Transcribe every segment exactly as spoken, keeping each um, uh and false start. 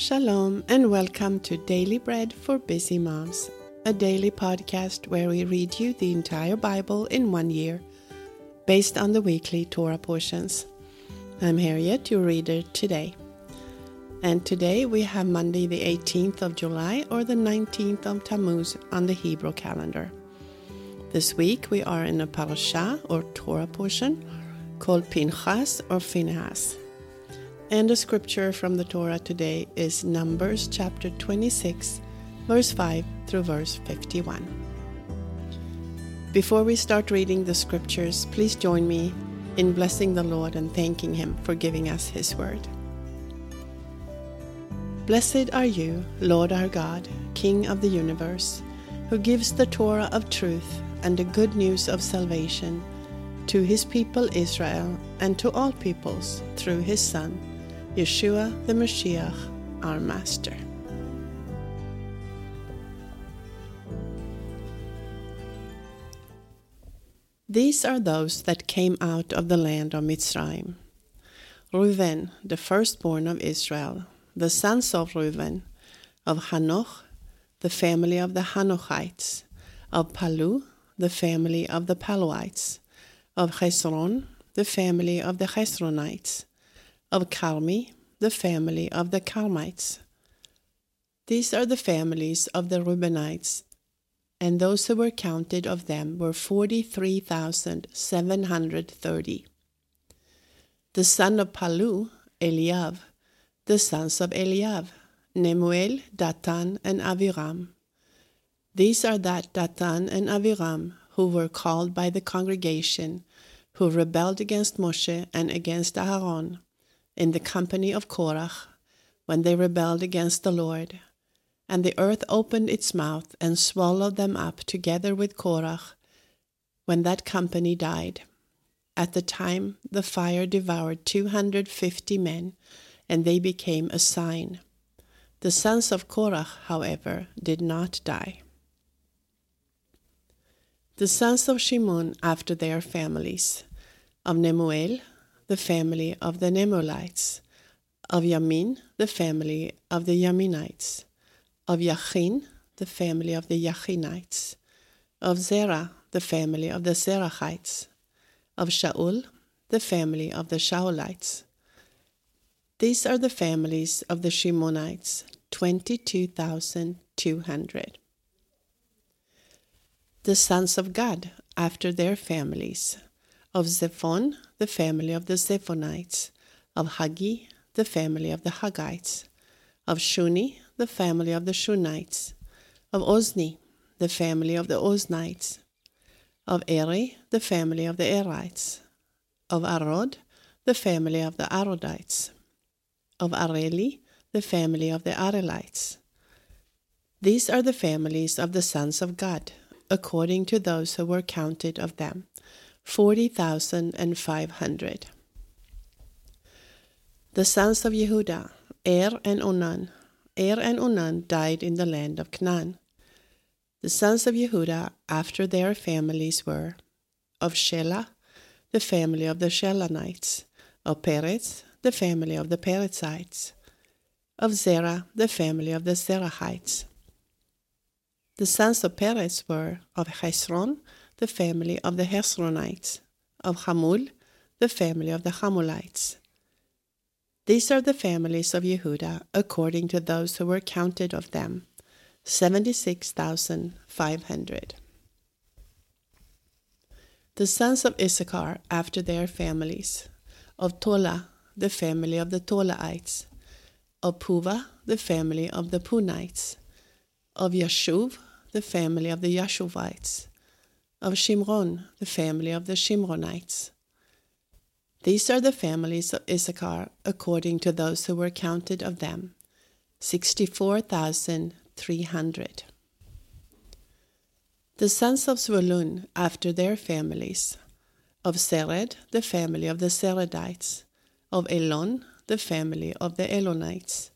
Shalom and welcome to Daily Bread for Busy Moms, a daily podcast where we read you the entire Bible in one year, based on the weekly Torah portions. I'm Harriet, your reader today. And today we have Monday the eighteenth of July or the nineteenth of Tammuz on the Hebrew calendar. This week we are in a parasha or Torah portion called Pinchas or Phinehas. And the scripture from the Torah today is Numbers chapter twenty-six, verse five through verse fifty-one. Before we start reading the scriptures, please join me in blessing the Lord and thanking Him for giving us His word. Blessed are you, Lord our God, King of the universe, who gives the Torah of truth and the good news of salvation to His people Israel and to all peoples through His Son, Yeshua the Mashiach, our Master. These are those that came out of the land of Mitzrayim. Reuven, the firstborn of Israel, the sons of Reuven, of Hanoch, the family of the Hanochites, of Palu, the family of the Paluites, of Chesron, the family of the Chesronites, of Carmi, the family of the Carmites. These are the families of the Reubenites, and those who were counted of them were forty-three thousand seven hundred thirty. The son of Palu, Eliav, the sons of Eliav, Nemuel, Datan, and Aviram. These are that Datan and Aviram who were called by the congregation, who rebelled against Moshe and against Aharon, in the company of Korach, when they rebelled against the Lord. And the earth opened its mouth and swallowed them up together with Korach, when that company died. At the time the fire devoured two hundred fifty men, and they became a sign. The sons of Korach, however, did not die. The sons of Shimon after their families, of Nemuel, the family of the Nemuelites, of Yamin, the family of the Yaminites, of Yachin, the family of the Yachinites, of Zerah, the family of the Zerachites, of Shaul, the family of the Shaulites. These are the families of the Shimonites, twenty-two thousand two hundred. The sons of Gad, after their families, of Zephon, the family of the Zephonites, of Hagi, the family of the Hagiites, of Shuni, the family of the Shunites, of Ozni, the family of the Oznites, of Eri, the family of the Erites, of Arod, the family of the Arodites, of Areli, the family of the Arelites. These are the families of the sons of Gad, according to those who were counted of them, forty thousand five hundred. The sons of Yehuda, Er and Onan. Er and Onan died in the land of Canaan. The sons of Yehuda after their families were of Shelah, the family of the Shelanites, of Perez, the family of the Peretzites, of Zerah, the family of the Zerahites. The sons of Perez were of Chesron, the family of the Chesronites, of Hamul, the family of the Hamulites. These are the families of Yehuda, according to those who were counted of them, seventy-six thousand five hundred. The sons of Issachar, after their families, of Tola, the family of the Tolaites, of Puva, the family of the Punites, of Yashuv, the family of the Yashuvites, of Shimron, the family of the Shimronites. These are the families of Issachar, according to those who were counted of them, sixty-four thousand three hundred. The sons of Zvulun, after their families, of Sered, the family of the Seredites, of Elon, the family of the Elonites,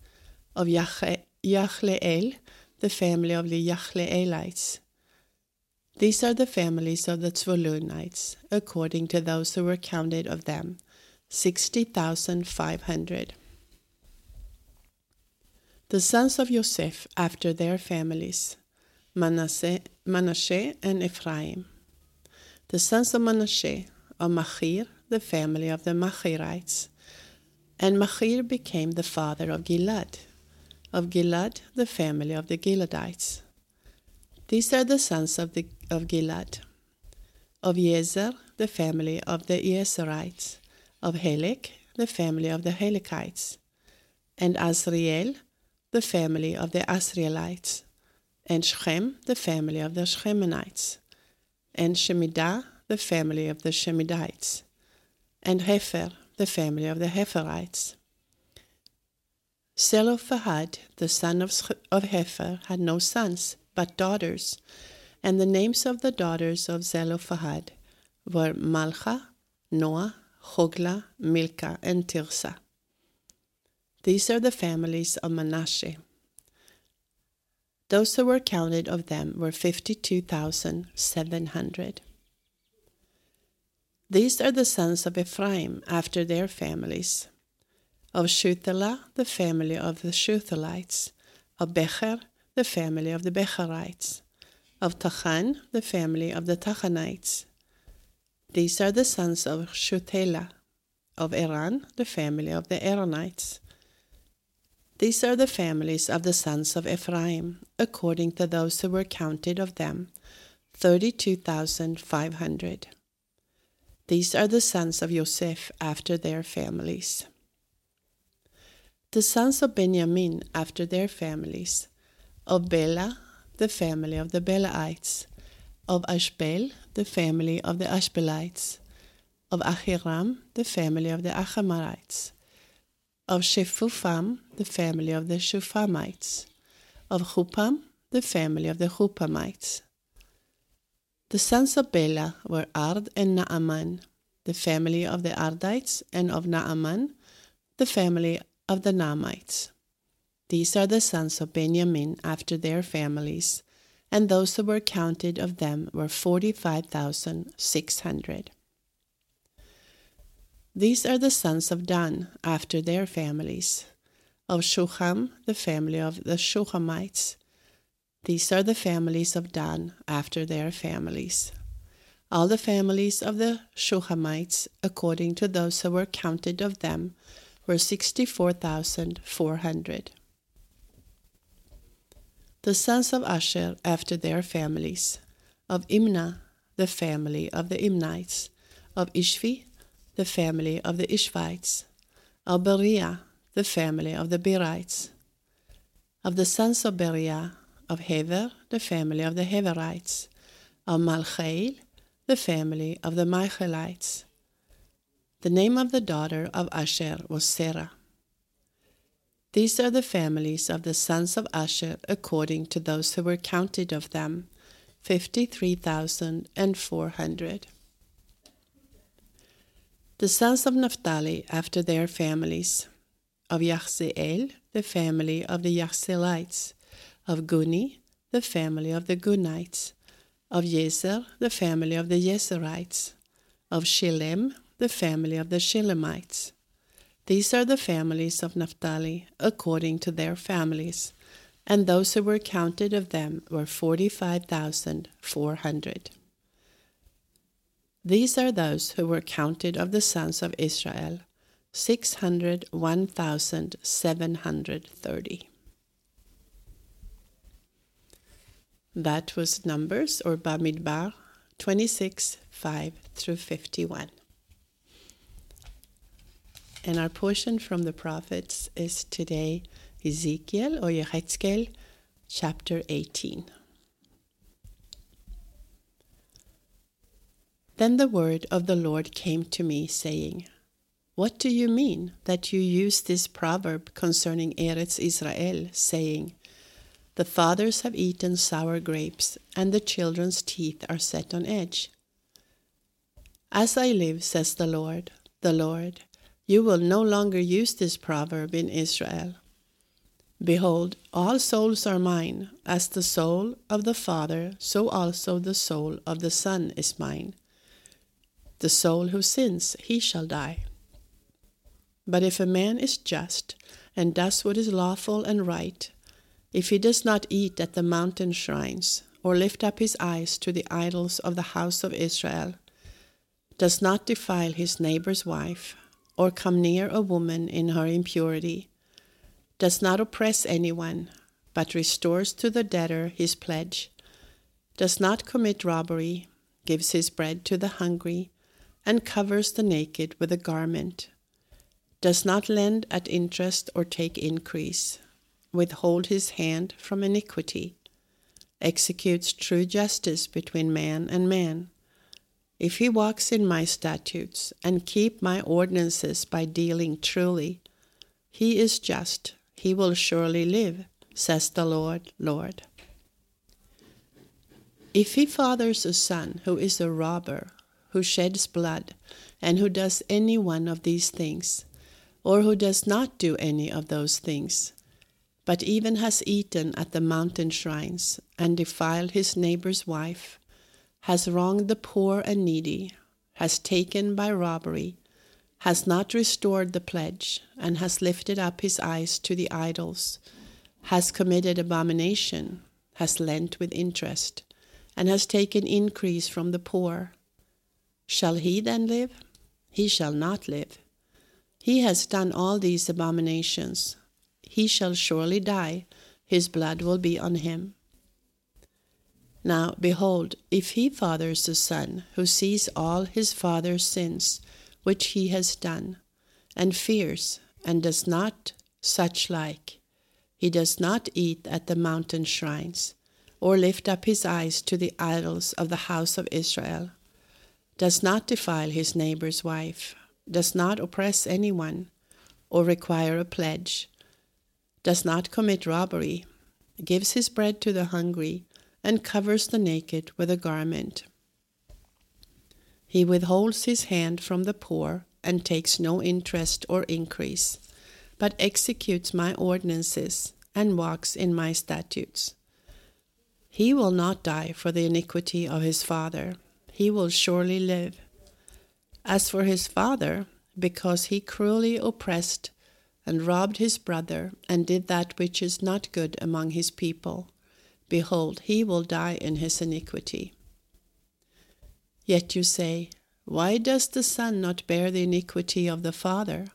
of Yachleel, the family of the Yachleelites. These are the families of the Zvulunites, according to those who were counted of them, sixty thousand five hundred. The sons of Yosef after their families, Manasseh, Manasseh and Ephraim. The sons of Manasseh are Machir, the family of the Machirites, and Machir became the father of Gilad, of Gilad, the family of the Giladites. These are the sons of, the, of Gilad, of Yezer, the family of the Yezerites, of Helek, the family of the Helekites, and Asriel, the family of the Asrielites, and Shechem, the family of the Shechemites, and Shemidah, the family of the Shemidites, and Hefer, the family of the Heferites. Zelophehad, the son of, of Hefer, had no sons, but daughters, and the names of the daughters of Zelophehad were Malcha, Noah, Hogla, Milcah, and Tirzah. These are the families of Manasseh. Those who were counted of them were fifty-two thousand seven hundred. These are the sons of Ephraim after their families, of Shuthelah, the family of the Shuthelites, of Becher, the family of the Becherites, of Tachan, the family of the Tachanites. These are the sons of Shuthelah, of Eran, the family of the Eranites. These are the families of the sons of Ephraim, according to those who were counted of them, thirty-two thousand five hundred. These are the sons of Yosef after their families. The sons of Benjamin after their families, of Bela, the family of the Belaites, of Ashbel, the family of the Ashbelites, of Ahiram, the family of the Ahamarites, of Shephufam, the family of the Shufamites, of Hupam, the family of the Hupamites. The sons of Bela were Ard and Naaman, the family of the Ardites, and of Naaman, the family of the Naamites. These are the sons of Benjamin after their families, and those who were counted of them were forty-five thousand six hundred. These are the sons of Dan after their families, of Shuham, the family of the Shuhamites. These are the families of Dan after their families. All the families of the Shuhamites, according to those who were counted of them, were sixty-four thousand four hundred. The sons of Asher after their families, of Imnah, the family of the Imnites, of Ishvi, the family of the Ishvites, of Beriah, the family of the Berites, of the sons of Beriah, of Hever, the family of the Heverites, of Malchael, the family of the Malchaelites. The name of the daughter of Asher was Serah. These are the families of the sons of Asher according to those who were counted of them, fifty-three thousand four hundred. The sons of Naphtali after their families, of Yahzeel, the family of the Yahzeelites, of Guni, the family of the Gunites, of Yezer, the family of the Yezerites, of Shilem, the family of the Shilemites. These are the families of Naphtali according to their families, and those who were counted of them were forty-five thousand four hundred. These are those who were counted of the sons of Israel, six hundred one thousand seven hundred thirty. That was Numbers, or Bamidbar, twenty-six, five through fifty-one. And our portion from the prophets is today Ezekiel, or Yehezkel, chapter eighteen. Then the word of the Lord came to me, saying, What do you mean that you use this proverb concerning Eretz Israel, saying, The fathers have eaten sour grapes, and the children's teeth are set on edge? As I live, says the Lord, the Lord, you will no longer use this proverb in Israel. Behold, all souls are mine, as the soul of the Father, so also the soul of the Son is mine. The soul who sins, he shall die. But if a man is just and does what is lawful and right, if he does not eat at the mountain shrines, or lift up his eyes to the idols of the house of Israel, does not defile his neighbor's wife, or come near a woman in her impurity, does not oppress anyone, but restores to the debtor his pledge, does not commit robbery, gives his bread to the hungry, and covers the naked with a garment, does not lend at interest or take increase, withhold his hand from iniquity, executes true justice between man and man. If he walks in my statutes and keep my ordinances by dealing truly, he is just, he will surely live, says the Lord, Lord. If he fathers a son who is a robber, who sheds blood, and who does any one of these things, or who does not do any of those things, but even has eaten at the mountain shrines and defiled his neighbor's wife, has wronged the poor and needy, has taken by robbery, has not restored the pledge, and has lifted up his eyes to the idols, has committed abomination, has lent with interest, and has taken increase from the poor. Shall he then live? He shall not live. He has done all these abominations. He shall surely die, his blood will be on him. Now, behold, if he fathers a son who sees all his father's sins, which he has done, and fears, and does not such like, he does not eat at the mountain shrines, or lift up his eyes to the idols of the house of Israel, does not defile his neighbor's wife, does not oppress anyone, or require a pledge, does not commit robbery, gives his bread to the hungry, and covers the naked with a garment. He withholds his hand from the poor, and takes no interest or increase, but executes my ordinances, and walks in my statutes. He will not die for the iniquity of his father, he will surely live. As for his father, because he cruelly oppressed and robbed his brother, and did that which is not good among his people, behold, he will die in his iniquity. Yet you say, why does the son not bear the iniquity of the father?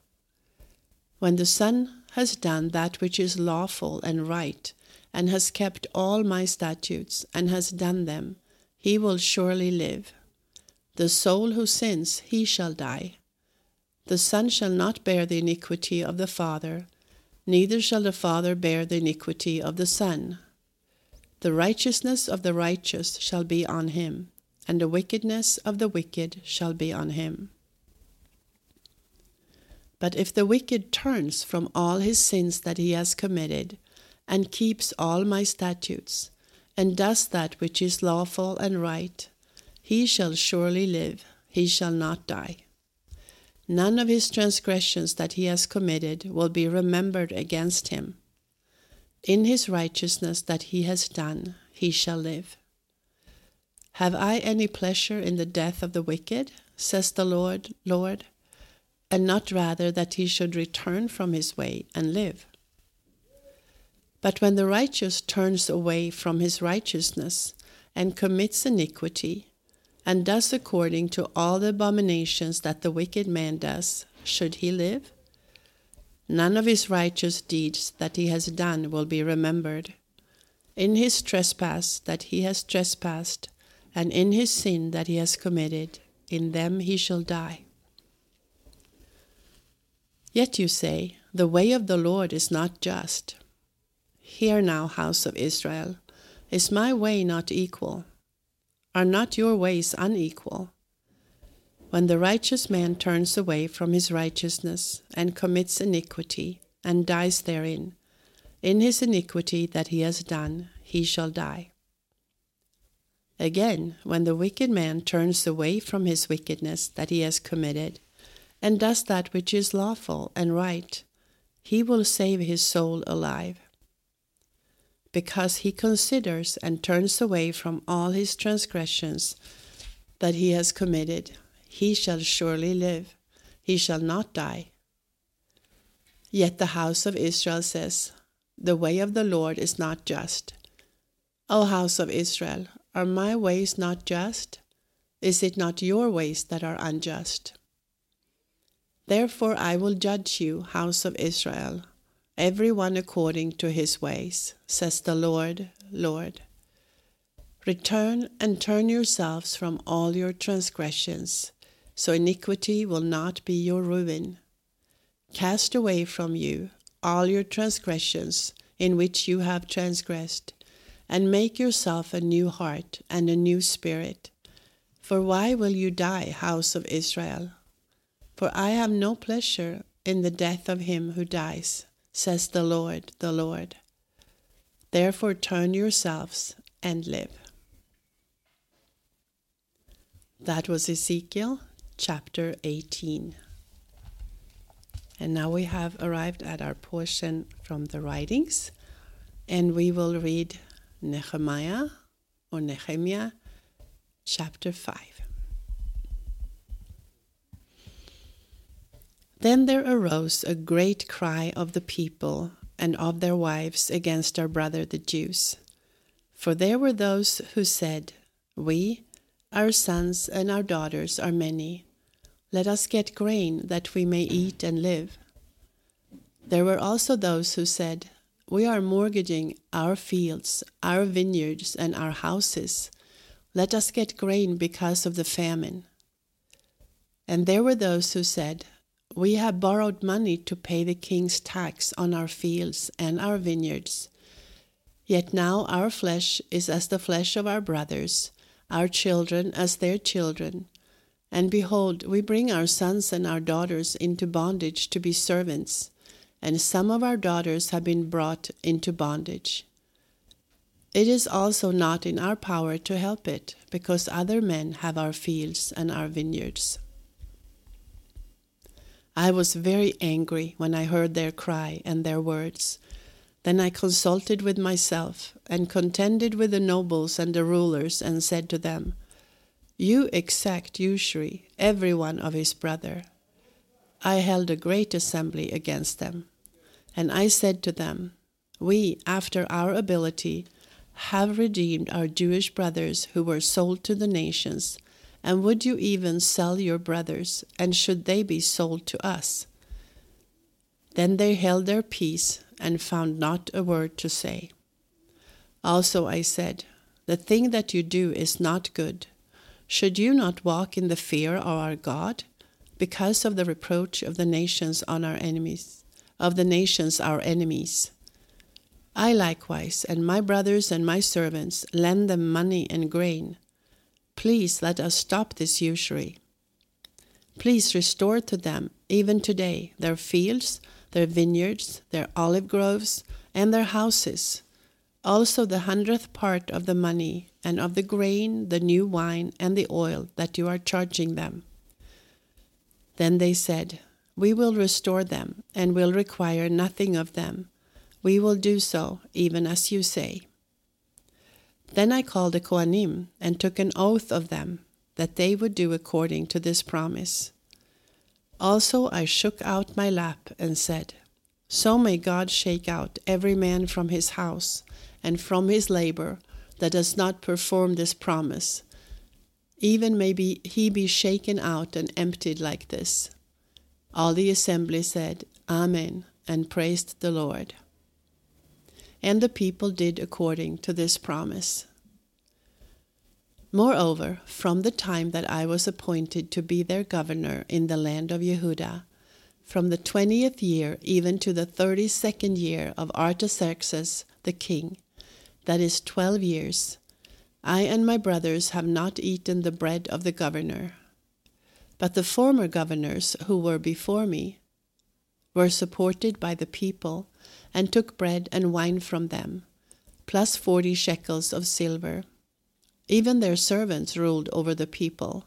When the son has done that which is lawful and right, and has kept all my statutes, and has done them, he will surely live. The soul who sins, he shall die. The son shall not bear the iniquity of the father, neither shall the father bear the iniquity of the son. The righteousness of the righteous shall be on him, and the wickedness of the wicked shall be on him. But if the wicked turns from all his sins that he has committed, and keeps all my statutes, and does that which is lawful and right, he shall surely live, he shall not die. None of his transgressions that he has committed will be remembered against him. In his righteousness that he has done, he shall live. Have I any pleasure in the death of the wicked, says the Lord, Lord, and not rather that he should return from his way and live? But when the righteous turns away from his righteousness and commits iniquity, and does according to all the abominations that the wicked man does, should he live? None of his righteous deeds that he has done will be remembered. In his trespass that he has trespassed, and in his sin that he has committed, in them he shall die. Yet you say, the way of the Lord is not just. Hear now, house of Israel, is my way not equal? Are not your ways unequal? When the righteous man turns away from his righteousness and commits iniquity and dies therein, in his iniquity that he has done, he shall die. Again, when the wicked man turns away from his wickedness that he has committed and does that which is lawful and right, he will save his soul alive. Because he considers and turns away from all his transgressions that he has committed, he shall surely live, he shall not die. Yet the house of Israel says, The way of the Lord is not just. O house of Israel, are my ways not just? Is it not your ways that are unjust? Therefore I will judge you, house of Israel, every one according to his ways, says the Lord, Lord. Return and turn yourselves from all your transgressions, so iniquity will not be your ruin. Cast away from you all your transgressions in which you have transgressed, and make yourself a new heart and a new spirit. For why will you die, house of Israel? For I have no pleasure in the death of him who dies, says the Lord, the Lord. Therefore turn yourselves and live. That was Ezekiel chapter eighteen. And now we have arrived at our portion from the writings, and we will read Nehemiah or Nehemiah chapter five. Then there arose a great cry of the people and of their wives against our brother the Jews. For there were those who said, We, our sons and our daughters are many. Let us get grain that we may eat and live. There were also those who said, We are mortgaging our fields, our vineyards, and our houses. Let us get grain because of the famine. And there were those who said, We have borrowed money to pay the king's tax on our fields and our vineyards. Yet now our flesh is as the flesh of our brothers, our children as their children. And behold, we bring our sons and our daughters into bondage to be servants, and some of our daughters have been brought into bondage. It is also not in our power to help it, because other men have our fields and our vineyards. I was very angry when I heard their cry and their words. Then I consulted with myself, and contended with the nobles and the rulers, and said to them, You exact usury, every one of his brother. I held a great assembly against them, and I said to them, We, after our ability, have redeemed our Jewish brothers who were sold to the nations, and would you even sell your brothers, and should they be sold to us? Then they held their peace, and found not a word to say. Also I said, The thing that you do is not good. Should you not walk in the fear of our God, because of the reproach of the nations on our enemies, of the nations our enemies? I likewise, and my brothers and my servants, lend them money and grain. Please let us stop this usury. Please restore to them, even today, their fields, their vineyards, their olive groves, and their houses, also the hundredth part of the money, and of the grain, the new wine, and the oil that you are charging them. Then they said, We will restore them, and will require nothing of them. We will do so, even as you say. Then I called the Kohanim, and took an oath of them, that they would do according to this promise. Also I shook out my lap, and said, So may God shake out every man from his house, and from his labor, that does not perform this promise, even may be, he be shaken out and emptied like this. All the assembly said, Amen, and praised the Lord. And the people did according to this promise. Moreover, from the time that I was appointed to be their governor in the land of Yehudah, from the twentieth year even to the thirty-second year of Artaxerxes the king, that is twelve years, I and my brothers have not eaten the bread of the governor. But the former governors who were before me were supported by the people, and took bread and wine from them, plus forty shekels of silver. Even their servants ruled over the people.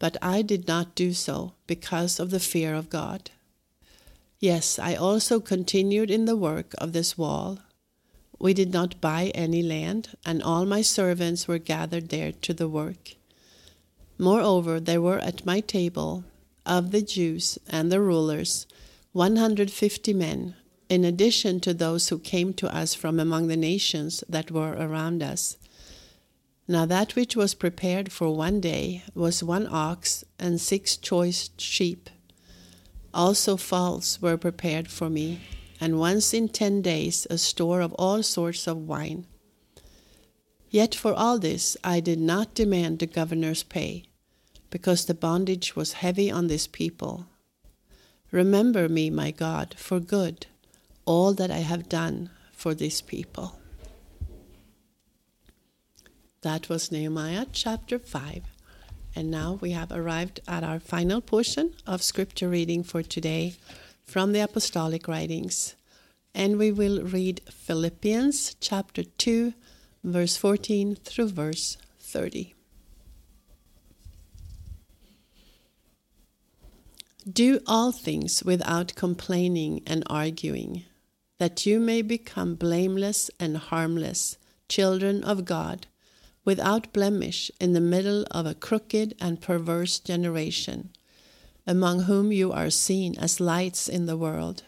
But I did not do so, because of the fear of God. Yes, I also continued in the work of this wall. We did not buy any land, and all my servants were gathered there to the work. Moreover, there were at my table, of the Jews and the rulers, one hundred fifty men, in addition to those who came to us from among the nations that were around us. Now that which was prepared for one day was one ox and six choice sheep. Also fowls were prepared for me, and once in ten days a store of all sorts of wine. Yet for all this I did not demand the governor's pay, because the bondage was heavy on this people. Remember me, my God, for good, all that I have done for this people. That was Nehemiah chapter five. And now we have arrived at our final portion of scripture reading for today from the Apostolic Writings. And we will read Philippians chapter two, verse fourteen through verse thirty. Do all things without complaining and arguing, that you may become blameless and harmless, children of God, without blemish in the middle of a crooked and perverse generation, among whom you are seen as lights in the world,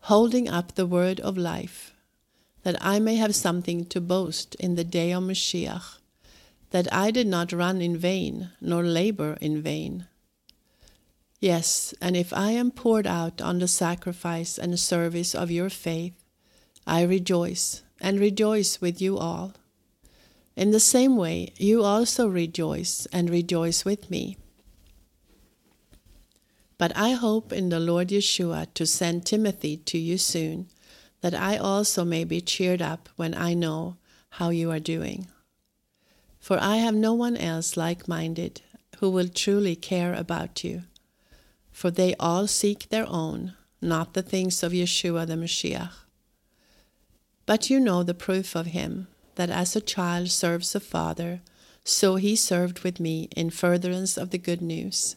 holding up the word of life, that I may have something to boast in the day of Mashiach, that I did not run in vain, nor labor in vain. Yes, and if I am poured out on the sacrifice and service of your faith, I rejoice, and rejoice with you all. In the same way, you also rejoice, and rejoice with me. But I hope in the Lord Yeshua to send Timothy to you soon, that I also may be cheered up when I know how you are doing. For I have no one else like-minded who will truly care about you. For they all seek their own, not the things of Yeshua the Mashiach. But you know the proof of him, that as a child serves a father, so he served with me in furtherance of the good news.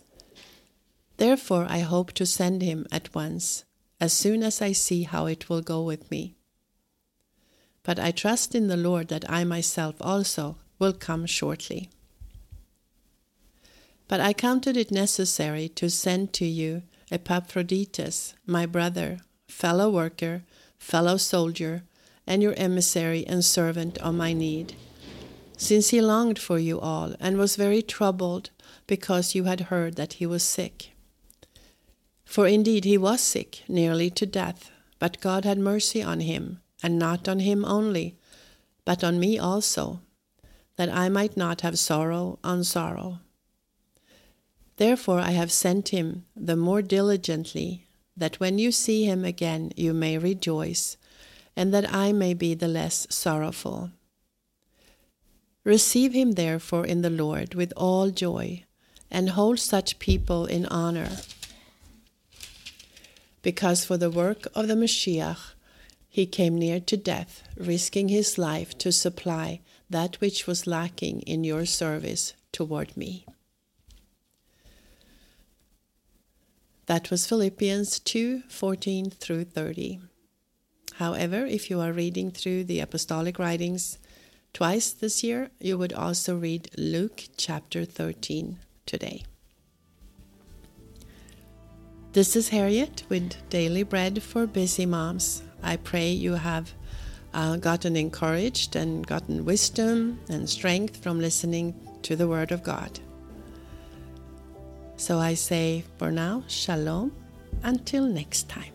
Therefore I hope to send him at once, as soon as I see how it will go with me. But I trust in the Lord that I myself also will come shortly. But I counted it necessary to send to you Epaphroditus, my brother, fellow worker, fellow soldier, and your emissary and servant on my need, since he longed for you all and was very troubled because you had heard that he was sick. For indeed he was sick, nearly to death, but God had mercy on him, and not on him only, but on me also, that I might not have sorrow on sorrow. Therefore I have sent him the more diligently, that when you see him again you may rejoice, and that I may be the less sorrowful. Receive him therefore in the Lord with all joy, and hold such people in honor, because for the work of the Mashiach he came near to death, risking his life to supply that which was lacking in your service toward me. That was Philippians two, fourteen through thirty. However, if you are reading through the Apostolic Writings twice this year, you would also read Luke chapter thirteen today. This is Harriet with Daily Bread for Busy Moms. I pray you have uh, gotten encouraged and gotten wisdom and strength from listening to the Word of God. So I say for now, shalom, until next time.